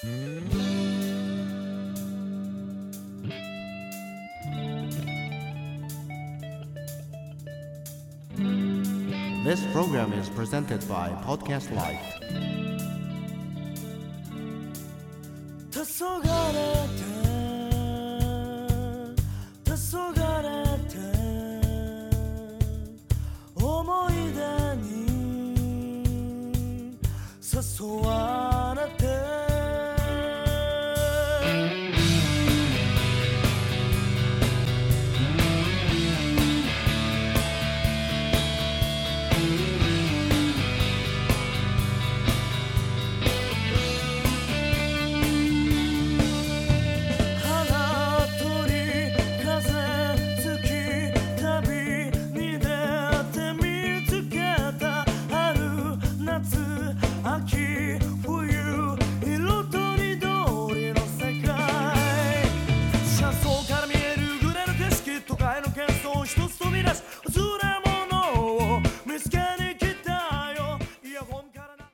This program is presented by Podcast Life. 黄昏て思い出に誘われ